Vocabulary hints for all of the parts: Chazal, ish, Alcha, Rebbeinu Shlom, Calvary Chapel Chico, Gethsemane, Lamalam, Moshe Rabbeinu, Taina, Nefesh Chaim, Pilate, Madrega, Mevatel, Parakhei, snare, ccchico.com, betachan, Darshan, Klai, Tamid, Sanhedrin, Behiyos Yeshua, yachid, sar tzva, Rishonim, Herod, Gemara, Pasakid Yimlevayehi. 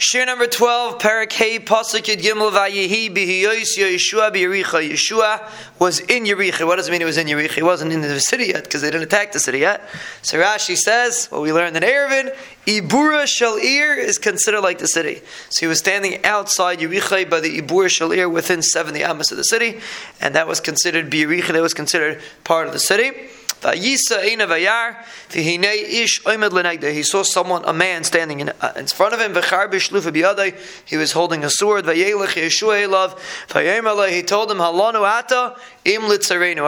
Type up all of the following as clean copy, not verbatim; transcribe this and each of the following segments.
Shir number 12, Parakhei, Pasakid Yimlevayehi, Behiyos Yeshua, Beirichah. Yeshua was in Yerichah. What does it mean he was in Yerichah? He wasn't in the city yet, because they didn't attack the city yet. So Rashi says, what we learned in Eirven, Ibura Shalir is considered like the city. So he was standing outside Yerichah by the Ibura Shalir within 70 amas of the city, and that was considered Beirichah, that was considered part of the city. He saw someone, a man standing in front of him. He was holding a sword. He told him,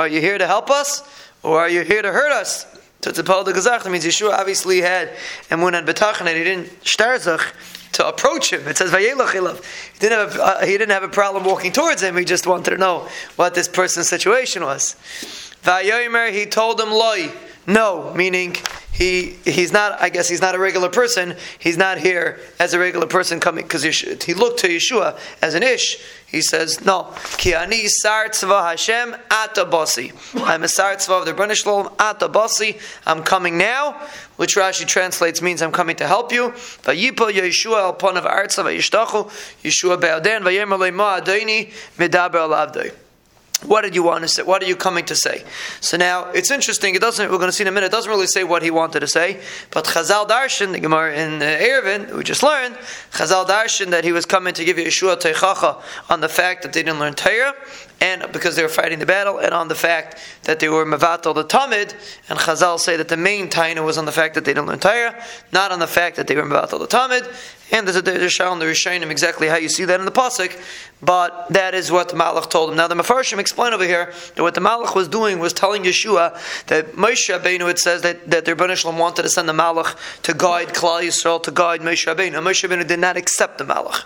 are you here to help us? Or are you here to hurt us? The pole gezach means Yeshua obviously had emunah and betachan, and he didn't shtarzach to approach him. It says vayelachilav. He didn't have a problem walking towards him. He just wanted to know what this person's situation was. Vayomer, he told him loy, no, meaning he's not a regular person. He's not here as a regular person coming, because he looked to Yeshua as an ish. He says, no, ki ani sar tzva Hashem atabasi. I'm a sar tzva of the Rebbeinu Shlom atabasi. I'm coming now, which Rashi translates means I'm coming to help you. Vayipo Yeshua alponav artsa vayishtachu Yeshua be'aden vayemer le'ma adini medaber alavdei. What did you want to say? What are you coming to say? So now it's interesting. We're going to see in a minute. It doesn't really say what he wanted to say. But Chazal Darshan, the Gemara in Eirven, we just learned Chazal Darshan that he was coming to give Yeshua Teichacha on the fact that they didn't learn Torah, and because they were fighting the battle, and on the fact that they were Mevatel the Tamid. And Chazal say that the main taina was on the fact that they didn't learn Torah, not on the fact that they were Mevatel the Tamid. And there's a Darshan and the Rishonim exactly how you see that in the pasuk, but that is what the Malach told him. Now the Mepharshim explain over here that what the Malach was doing was telling Yeshua that Moshe Rabbeinu, it says that the Rebbeinu Shlom wanted to send the Malach to guide Klai Yisrael, to guide Moshe Rabbeinu. Moshe Rabbeinu did not accept the Malach,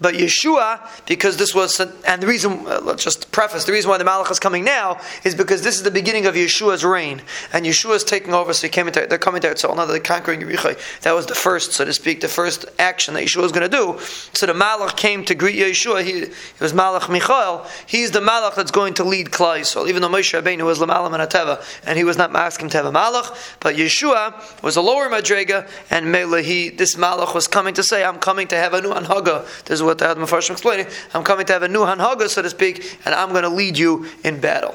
but Yeshua, because this was, and the reason, let's just preface, the reason why the Malach is coming now is because this is the beginning of Yeshua's reign, and Yeshua is taking over. So they're coming to Eretz, now they're conquering Yerichah. That was the first, so to speak, the first action that Yeshua was going to do. So the Malach came to greet Yeshua. It was Malach Michael. He's the Malach that's going to lead Klai Yisrael. Even though Moshe Rabbeinu was Lamalam and Ateva, and he was not asking to have a Malach, but Yeshua was a lower Madrega, and Melehi, this Malach was coming to say, I'm coming to have a new Hanhaga. This is what the Mepharshim explaining. I'm coming to have a new Hanhaga, so to speak, and I'm going to lead you in battle.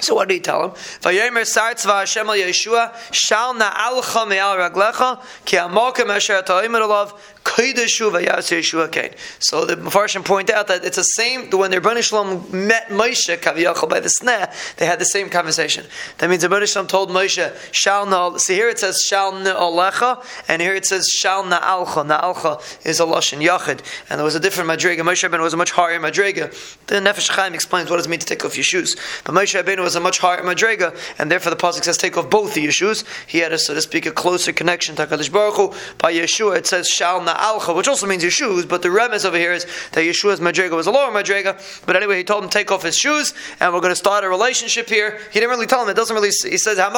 So what did he tell him? Vayomer sar tzva Hashem al Yeshua, Shal na alcha me'al raglecha, ki amokem asher ta'omer alav, kaideshu vayas Yeshua kain. So the Mepharshim point out that it's the same, when the Rebbeinu Shlom met Moshe Kaviyachol by the snare, they had the same conversation. That means the Rebbeinu Shlom told Moshe, Shal na, see here it says Shal na alecha, and here it says Shal na alcha. Na alcha is a lashon yachid, and there was a different madrega. Moshe Rabbeinu was a much higher madrega. The Nefesh Chaim explains what does it mean to take off your shoes, but Moshe Rabbeinu was a much higher Madrega, and therefore the pasuk says take off both the Yeshuas. He had a, so to speak, a closer connection to HaKadosh Baruch Hu. By Yeshua it says Shal na Alcha, which also means Yeshuas, but the remez over here is that Yeshua's Madrega was a lower Madrega. But anyway, he told him take off his shoes, and we're going to start a relationship here. He didn't really tell him, it doesn't really, he says the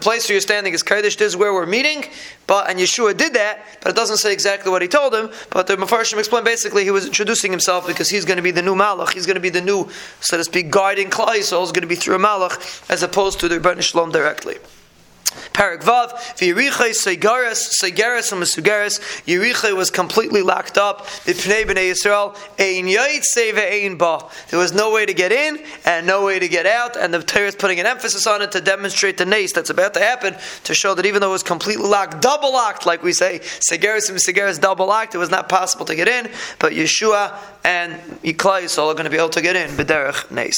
place where you're standing is Kodesh, this is where we're meeting. But, and Yeshua did that, but it doesn't say exactly what he told him. But the Mepharshim explained basically he was introducing himself because he's going to be the new Malach, he's going to be the new, so to speak, guiding Klai Yisrael is going to be through a Malach as opposed to the Rebbeinu Shlom directly. Paragvav, Yerichah Segaris and Mesugaris. Yerichah was completely locked up. The Pnei B'nai Yisrael Ein Yaitse Ve'Ein Ba. There was no way to get in and no way to get out, and the Torah is putting an emphasis on it to demonstrate the nace that's about to happen, to show that even though it was completely locked, double locked, like we say, Segaris and Mesugaris, double locked, it was not possible to get in, but Yeshua and Klai Yisrael are going to be able to get in B'derech nace.